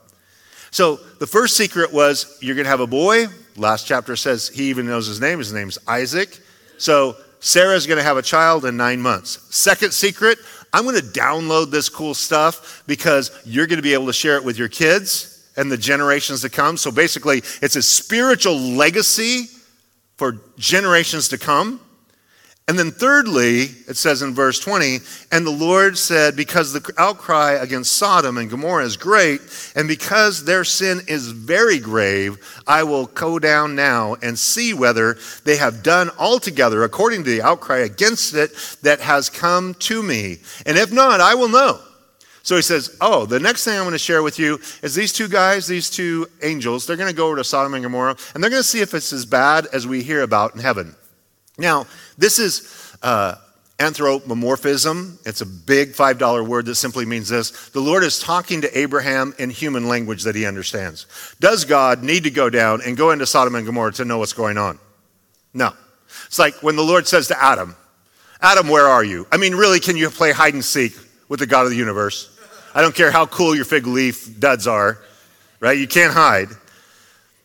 So the first secret was you're going to have a boy. Last chapter says he even knows his name. His name's Isaac. So Sarah's going to have a child in nine months. Second secret, I'm going to download this cool stuff because you're going to be able to share it with your kids and the generations to come. So basically, it's a spiritual legacy for generations to come. And then thirdly, it says in verse twenty, and the Lord said, because the outcry against Sodom and Gomorrah is great, and because their sin is very grave, I will go down now and see whether they have done altogether according to the outcry against it that has come to me. And if not, I will know. So he says, oh, the next thing I'm going to share with you is these two guys, these two angels, they're going to go over to Sodom and Gomorrah, and they're going to see if it's as bad as we hear about in heaven. Now, this is uh, anthropomorphism. It's a big five dollar word that simply means this. The Lord is talking to Abraham in human language that he understands. Does God need to go down and go into Sodom and Gomorrah to know what's going on? No. It's like when the Lord says to Adam, Adam, where are you? I mean, really, can you play hide and seek with the God of the universe? I don't care how cool your fig leaf duds are, right? You can't hide.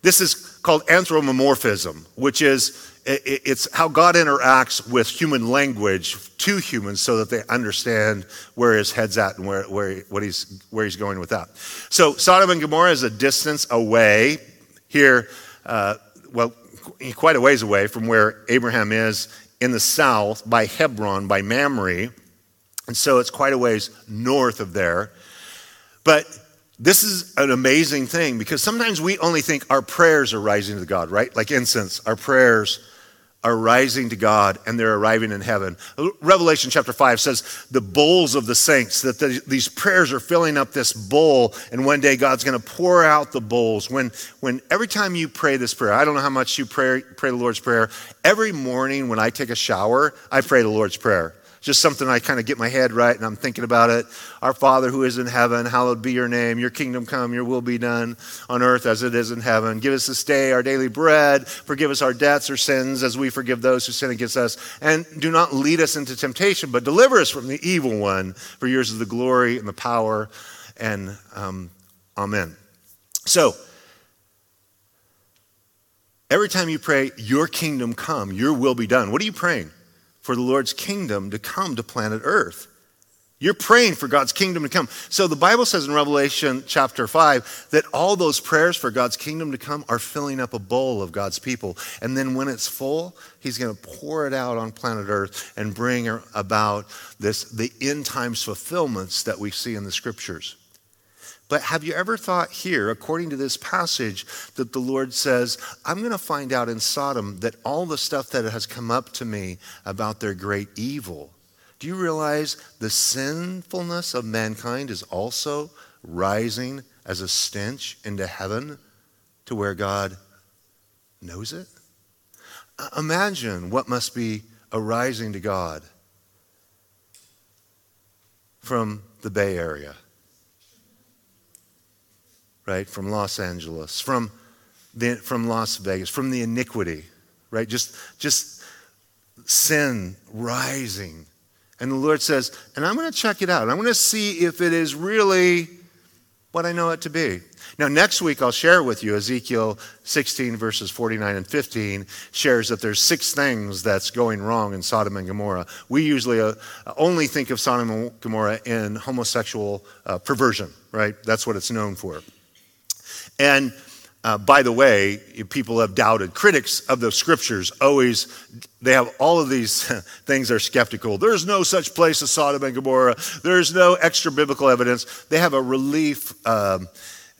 This is called anthropomorphism, which is it's how God interacts with human language to humans so that they understand where his head's at and where, where, what he's, where he's going with that. So Sodom and Gomorrah is a distance away here, uh, well, quite a ways away from where Abraham is in the south by Hebron, by Mamre. And so it's quite a ways north of there. But this is an amazing thing because sometimes we only think our prayers are rising to God, right? Like incense, our prayers are rising to God and they're arriving in heaven. Revelation chapter five says the bowls of the saints, that the, these prayers are filling up this bowl, and one day God's going to pour out the bowls. When, when every time you pray this prayer, I don't know how much you pray, pray the Lord's Prayer. Every morning when I take a shower, I pray the Lord's Prayer. Just something I kind of get my head right and I'm thinking about it. Our Father who is in heaven, hallowed be your name. Your kingdom come, your will be done on earth as it is in heaven. Give us this day our daily bread. Forgive us our debts or sins as we forgive those who sin against us. And do not lead us into temptation, but deliver us from the evil one. For yours is the glory and the power, and um, amen. So, every time you pray, your kingdom come, your will be done. What are you praying? For the Lord's kingdom to come to planet earth. You're praying for God's kingdom to come. So the Bible says in Revelation chapter five that all those prayers for God's kingdom to come are filling up a bowl of God's people. And then when it's full, he's going to pour it out on planet earth and bring about this, the end times fulfillments that we see in the scriptures. But have you ever thought here, according to this passage, that the Lord says, I'm going to find out in Sodom that all the stuff that has come up to me about their great evil. Do you realize the sinfulness of mankind is also rising as a stench into heaven to where God knows it? Imagine what must be arising to God from the Bay Area. Right, from Los Angeles, from the, from Las Vegas, from the iniquity, right? Just, just sin rising. And the Lord says, and I'm going to check it out. I'm going to see if it is really what I know it to be. Now, next week, I'll share with you Ezekiel sixteen, verses forty-nine and fifteen, shares that there's six things that's going wrong in Sodom and Gomorrah. We usually uh, only think of Sodom and Gomorrah in homosexual uh, perversion, right? That's what it's known for. And uh, by the way, people have doubted. Critics of the scriptures always, they have all of these things are skeptical. There's no such place as Sodom and Gomorrah. There's no extra biblical evidence. They have a relief um,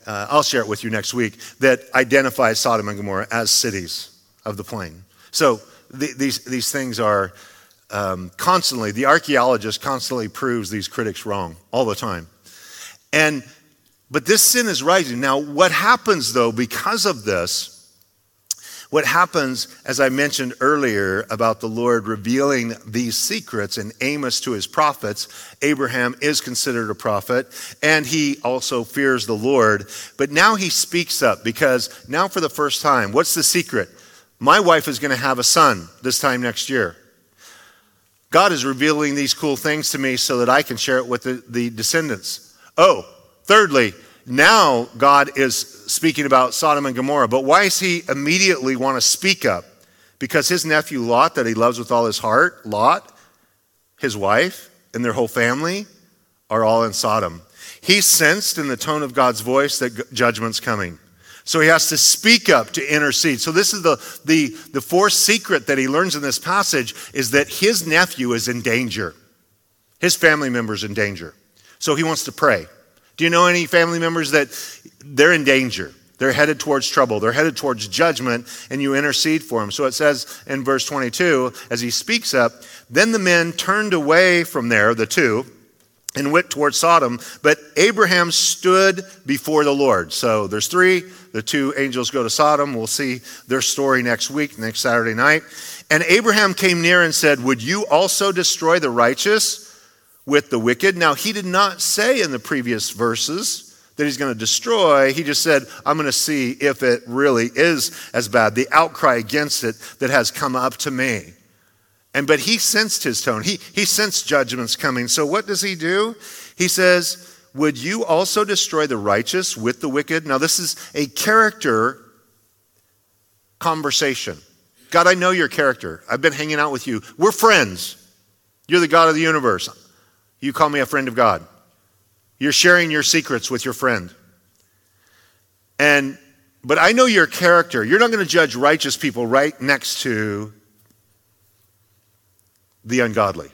uh, I'll share it with you next week, that identifies Sodom and Gomorrah as cities of the plain. So th- these, these things are um, constantly, the archaeologist constantly proves these critics wrong all the time. And, but this sin is rising. Now, what happens though, because of this, what happens, as I mentioned earlier about the Lord revealing these secrets in Amos to his prophets, Abraham is considered a prophet, and he also fears the Lord. But now he speaks up, because now for the first time, what's the secret? My wife is going to have a son this time next year. God is revealing these cool things to me so that I can share it with the, the descendants. Oh, thirdly, now God is speaking about Sodom and Gomorrah, but why does he immediately want to speak up? Because his nephew Lot, that he loves with all his heart, Lot, his wife, and their whole family are all in Sodom. He sensed in the tone of God's voice that judgment's coming. So he has to speak up to intercede. So this is the, the, the fourth secret that he learns in this passage, is that his nephew is in danger. His family member's in danger. So he wants to pray. Do you know any family members that they're in danger? They're headed towards trouble. They're headed towards judgment, and you intercede for them. So it says in verse twenty-two, as he speaks up, then the men turned away from there, the two, and went towards Sodom. But Abraham stood before the Lord. So there's three. The two angels go to Sodom. We'll see their story next week, next Saturday night. And Abraham came near and said, would you also destroy the righteous with the wicked? Now, he did not say in the previous verses that he's going to destroy. He just said, I'm going to see if it really is as bad, the outcry against it that has come up to me. And but he sensed his tone. He, he sensed judgments coming. So what does he do? He says, would you also destroy the righteous with the wicked? Now, this is a character conversation. God, I know your character. I've been hanging out with you. We're friends. You're the God of the universe. You call me a friend of God. You're sharing your secrets with your friend. And, but I know your character. You're not going to judge righteous people right next to the ungodly.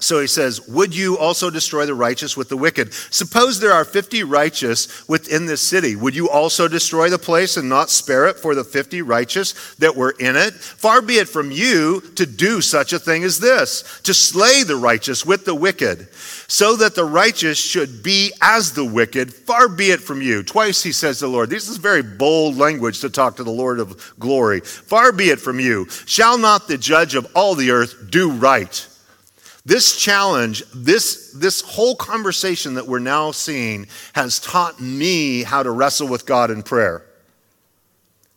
So he says, would you also destroy the righteous with the wicked? Suppose there are fifty righteous within this city. Would you also destroy the place and not spare it for the fifty righteous that were in it? Far be it from you to do such a thing as this, to slay the righteous with the wicked, so that the righteous should be as the wicked. Far be it from you. Twice he says to the Lord. This is very bold language to talk to the Lord of glory. Far be it from you. Shall not the judge of all the earth do right? This challenge, this, this whole conversation that we're now seeing has taught me how to wrestle with God in prayer.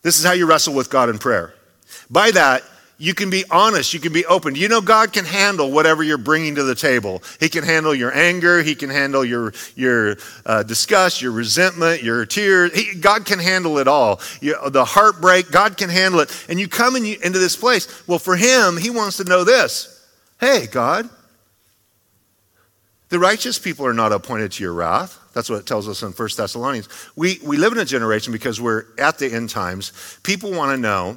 This is how you wrestle with God in prayer. By that, you can be honest, you can be open. You know God can handle whatever you're bringing to the table. He can handle your anger, he can handle your, your uh, disgust, your resentment, your tears. He, God can handle it all. You, the heartbreak, God can handle it. And you come in, you, into this place. Well, for him, he wants to know this. Hey, God, the righteous people are not appointed to your wrath. That's what it tells us in First Thessalonians. We we live in a generation, because we're at the end times, people want to know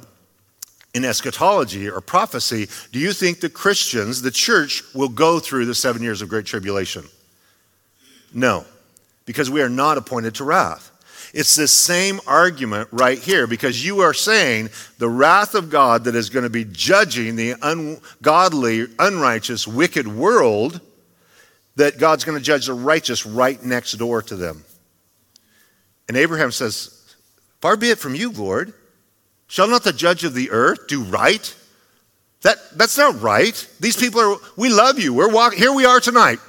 in eschatology or prophecy, do you think the Christians, the church, will go through the seven years of great tribulation? No, because we are not appointed to wrath. It's this same argument right here, because you are saying the wrath of God that is going to be judging the ungodly, unrighteous, wicked world, that God's going to judge the righteous right next door to them. And Abraham says, far be it from you, Lord. Shall not the judge of the earth do right? That, that's not right. These people are, we love you. We're walk, here we are tonight.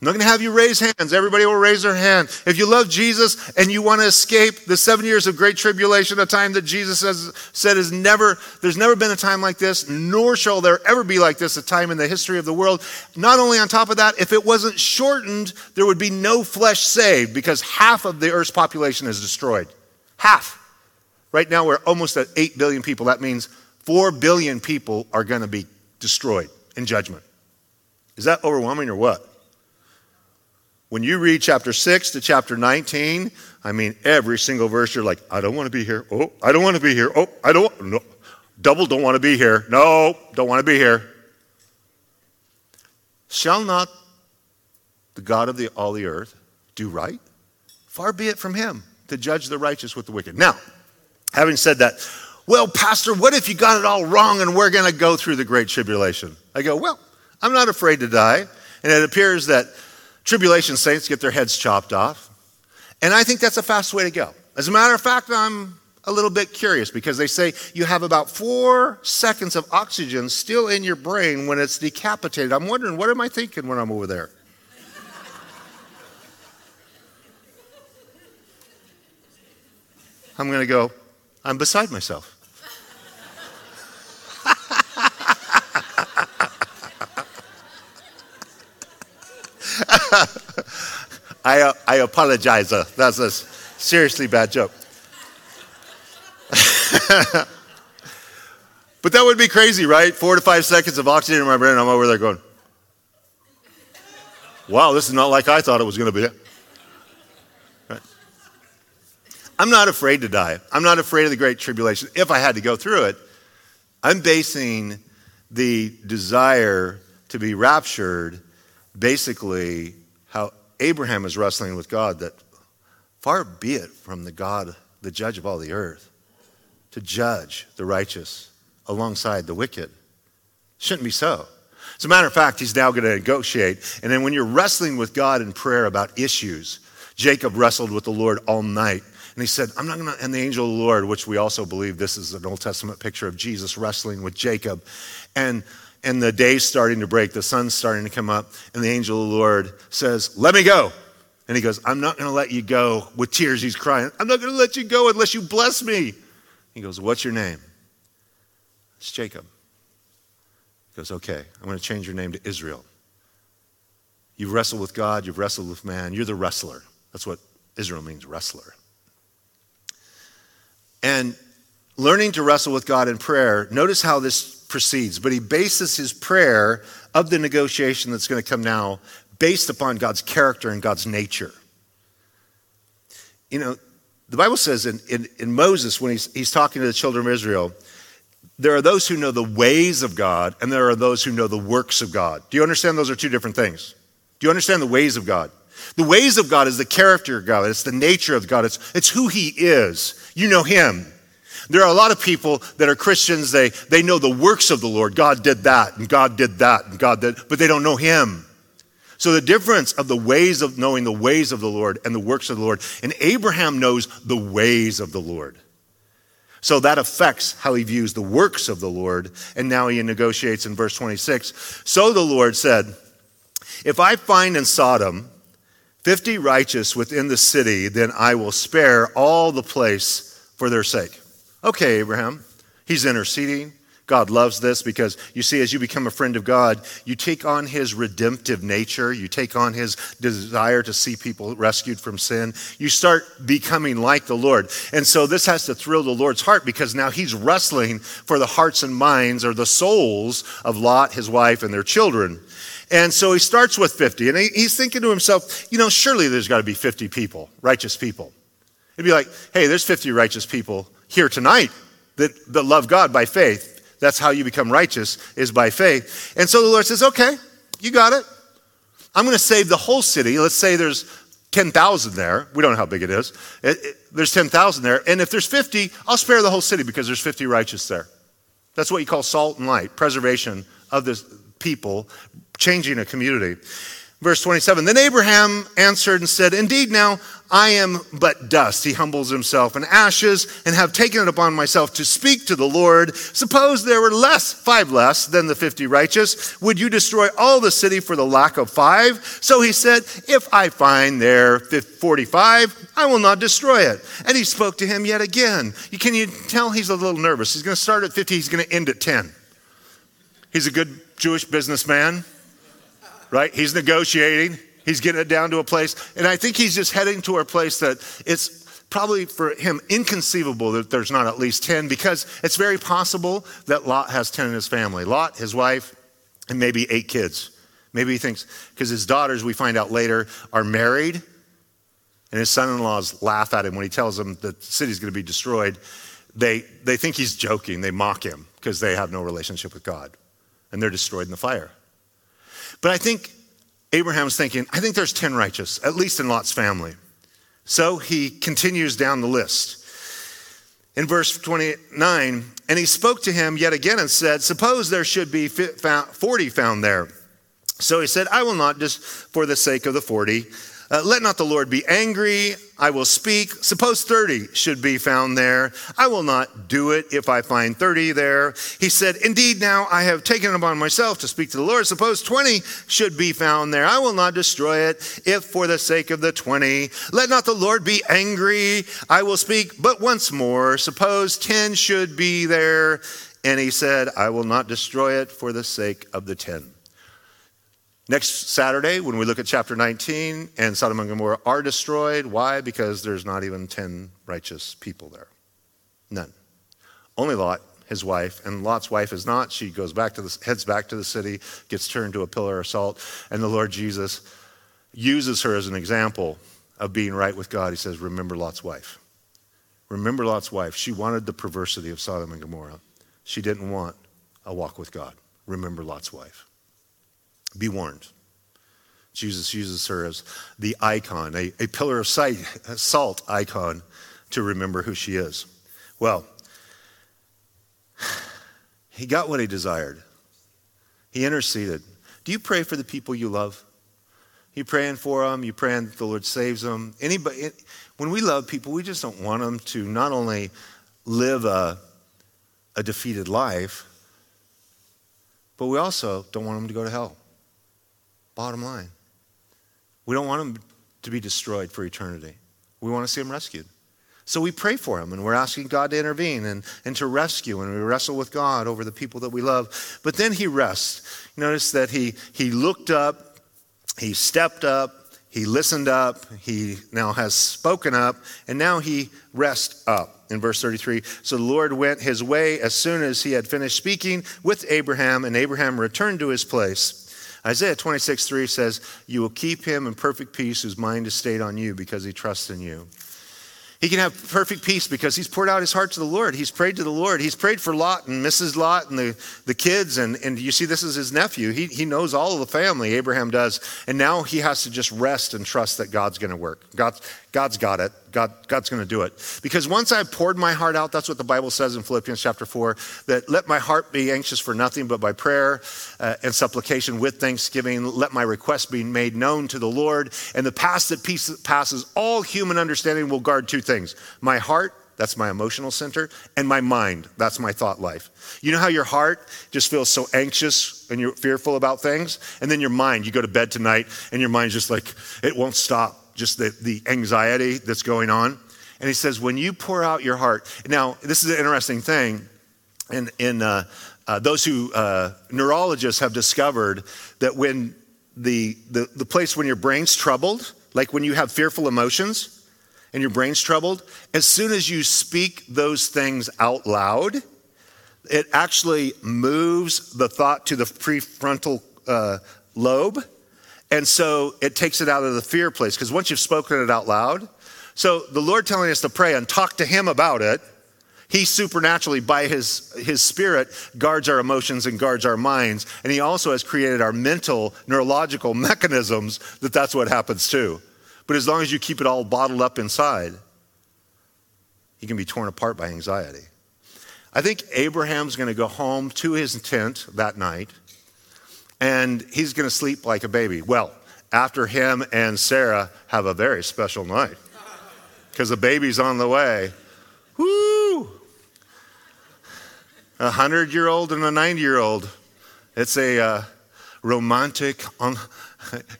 I'm not going to have you raise hands. Everybody will raise their hand. If you love Jesus and you want to escape the seven years of great tribulation, a time that Jesus has said is never, there's never been a time like this, nor shall there ever be like this, a time in the history of the world. Not only on top of that, if it wasn't shortened, there would be no flesh saved, because half of the earth's population is destroyed. Half. Right now we're almost at eight billion people. That means four billion people are going to be destroyed in judgment. Is that overwhelming or what? When you read chapter six to chapter nineteen, I mean, every single verse, you're like, I don't want to be here. Oh, I don't want to be here. Oh, I don't, no, double don't want to be here. No, don't want to be here. Shall not the God of the, all the earth do right? Far be it from him to judge the righteous with the wicked. Now, having said that, well, pastor, what if you got it all wrong and we're going to go through the great tribulation? I go, well, I'm not afraid to die. And it appears that tribulation saints get their heads chopped off. And I think that's a fast way to go. As a matter of fact, I'm a little bit curious because they say you have about four seconds of oxygen still in your brain when it's decapitated. I'm wondering, what am I thinking when I'm over there? I'm going to go, I'm beside myself. I uh, I apologize. That's a seriously bad joke. But that would be crazy, right? Four to five seconds of oxygen in my brain. I'm over there going, wow, this is not like I thought it was going to be. Right? I'm not afraid to die. I'm not afraid of the great tribulation. If I had to go through it, I'm basing the desire to be raptured basically how Abraham is wrestling with God, that far be it from the God, the judge of all the earth, to judge the righteous alongside the wicked. Shouldn't be so. As a matter of fact, he's now going to negotiate. And then when you're wrestling with God in prayer about issues, Jacob wrestled with the Lord all night. And he said, I'm not going to, and the angel of the Lord, which we also believe this is an Old Testament picture of Jesus wrestling with Jacob. And And the day's starting to break, the sun's starting to come up, and the angel of the Lord says, let me go. And he goes, I'm not going to let you go. With tears, he's crying, I'm not going to let you go unless you bless me. He goes, what's your name? It's Jacob. He goes, okay, I'm going to change your name to Israel. You've wrestled with God, you've wrestled with man, you're the wrestler. That's what Israel means, wrestler. And learning to wrestle with God in prayer, notice how this proceeds, but he bases his prayer of the negotiation that's going to come now based upon God's character and God's nature. You know, the Bible says in, in, in Moses, when he's, he's talking to the children of Israel, there are those who know the ways of God and there are those who know the works of God. Do you understand those are two different things? Do you understand the ways of God? The ways of God is the character of God. It's the nature of God. It's, it's who he is. You know him. There are a lot of people that are Christians, they, they know the works of the Lord. God did that, and God did that, and God did, but they don't know him. So the difference of the ways of knowing the ways of the Lord and the works of the Lord, and Abraham knows the ways of the Lord. So that affects how he views the works of the Lord, and now he negotiates in verse twenty-six. So the Lord said, if I find in Sodom fifty righteous within the city, then I will spare all the place for their sake. Okay, Abraham, he's interceding. God loves this because you see, as you become a friend of God, you take on his redemptive nature. You take on his desire to see people rescued from sin. You start becoming like the Lord. And so this has to thrill the Lord's heart because now he's wrestling for the hearts and minds or the souls of Lot, his wife, and their children. And so he starts with fifty. And he's thinking to himself, you know, surely there's got to be fifty people, righteous people. It'd be like, hey, there's fifty righteous people here tonight that, that love God by faith. That's how you become righteous, is by faith. And so the Lord says, okay, you got it. I'm going to save the whole city. Let's say there's ten thousand there. We don't know how big it is. It, it, there's ten thousand there. And if there's fifty, I'll spare the whole city because there's fifty righteous there. That's what you call salt and light, preservation of the people, changing a community. Verse twenty-seven, then Abraham answered and said, indeed now I am but dust. He humbles himself in ashes and have taken it upon myself to speak to the Lord. Suppose there were less, five less than the fifty righteous. Would you destroy all the city for the lack of five? So he said, if I find there forty-five, I will not destroy it. And he spoke to him yet again. You, can you tell he's a little nervous? He's going to start at fifty. He's going to end at ten. He's a good Jewish businessman. Right? He's negotiating. He's getting it down to a place. And I think he's just heading to a place that it's probably for him inconceivable that there's not at least ten, because it's very possible that Lot has ten in his family. Lot, his wife, and maybe eight kids. Maybe he thinks, because his daughters, we find out later, are married. And his son-in-laws laugh at him when he tells them that the city's going to be destroyed. They, they think he's joking. They mock him because they have no relationship with God. And they're destroyed in the fire. But I think Abraham's thinking, I think there's ten righteous, at least in Lot's family. So he continues down the list. In verse twenty-nine, and he spoke to him yet again and said, suppose there should be forty found there. So he said, I will not, just for the sake of the forty. Uh, let not the Lord be angry, I will speak. Suppose thirty should be found there. I will not do it if I find thirty there. He said, indeed, now I have taken it upon myself to speak to the Lord. Suppose twenty should be found there. I will not destroy it if for the sake of the twenty. Let not the Lord be angry, I will speak. But once more, suppose ten should be there. And he said, I will not destroy it for the sake of the ten. Next Saturday, when we look at chapter nineteen and Sodom and Gomorrah are destroyed, why? Because there's not even ten righteous people there. None. Only Lot, his wife, and Lot's wife is not. She goes back to the, heads back to the city, gets turned to a pillar of salt, and the Lord Jesus uses her as an example of being right with God. He says, remember Lot's wife. Remember Lot's wife. She wanted the perversity of Sodom and Gomorrah. She didn't want a walk with God. Remember Lot's wife. Be warned. Jesus uses her as the icon, a, a pillar of sight, a salt icon to remember who she is. Well, he got what he desired. He interceded. Do you pray for the people you love? You praying for them, you praying that the Lord saves them. Anybody, when we love people, we just don't want them to not only live a, a defeated life, but we also don't want them to go to hell. Bottom line, we don't want them to be destroyed for eternity. We want to see them rescued. So we pray for them, and we're asking God to intervene and, and to rescue, and we wrestle with God over the people that we love. But then he rests. Notice that he, he looked up, he stepped up, he listened up, he now has spoken up, and now he rests up. In verse thirty-three, so the Lord went his way as soon as he had finished speaking with Abraham, and Abraham returned to his place. Isaiah twenty-six three says, you will keep him in perfect peace whose mind is stayed on you because he trusts in you. He can have perfect peace because he's poured out his heart to the Lord. He's prayed to the Lord. He's prayed for Lot and Missus Lot and the, the kids. And, and you see, this is his nephew. He, he knows all of the family, Abraham does. And now he has to just rest and trust that God's going to work. God's, God's got it. God, God's going to do it. Because once I poured my heart out, that's what the Bible says in Philippians chapter four, that let my heart be anxious for nothing but by prayer uh, and supplication with thanksgiving. Let my request be made known to the Lord. And the path that peace passes all human understanding will guard two things. My heart, that's my emotional center, and my mind, that's my thought life. You know how your heart just feels so anxious and you're fearful about things? And then your mind, you go to bed tonight and your mind's just like, it won't stop. Just the, the anxiety that's going on. And he says, when you pour out your heart. Now, this is an interesting thing. And in, in uh, uh, those who, uh, neurologists have discovered that when the, the, the place when your brain's troubled, like when you have fearful emotions and your brain's troubled, as soon as you speak those things out loud, it actually moves the thought to the prefrontal uh, lobe. And so it takes it out of the fear place, because once you've spoken it out loud, so the Lord telling us to pray and talk to him about it, he supernaturally, by his, his spirit, guards our emotions and guards our minds. And he also has created our mental, neurological mechanisms that that's what happens too. But as long as you keep it all bottled up inside, you can be torn apart by anxiety. I think Abraham's going to go home to his tent that night, and he's going to sleep like a baby. Well, after him and Sarah have a very special night because the baby's on the way. Woo! A hundred-year-old and a ninety-year-old. It's a uh, romantic um,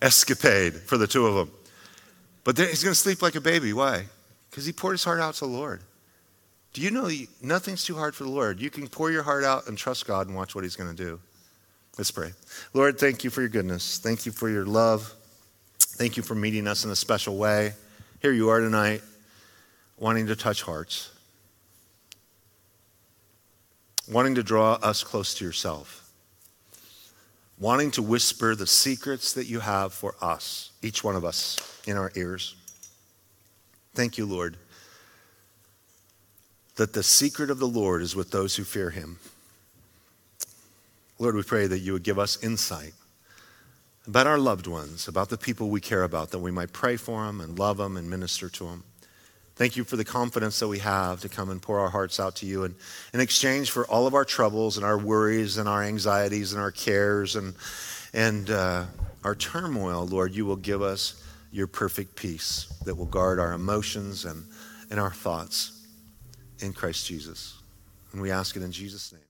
escapade for the two of them. But he's going to sleep like a baby. Why? Because he poured his heart out to the Lord. Do you know nothing's too hard for the Lord? You can pour your heart out and trust God and watch what he's going to do. Let's pray. Lord, thank you for your goodness. Thank you for your love. Thank you for meeting us in a special way. Here you are tonight, wanting to touch hearts, wanting to draw us close to yourself, wanting to whisper the secrets that you have for us, each one of us, in our ears. Thank you, Lord, that the secret of the Lord is with those who fear him. Lord, we pray that you would give us insight about our loved ones, about the people we care about, that we might pray for them and love them and minister to them. Thank you for the confidence that we have to come and pour our hearts out to you. And in exchange for all of our troubles and our worries and our anxieties and our cares and and uh, our turmoil, Lord, you will give us your perfect peace that will guard our emotions and, and our thoughts in Christ Jesus. And we ask it in Jesus' name.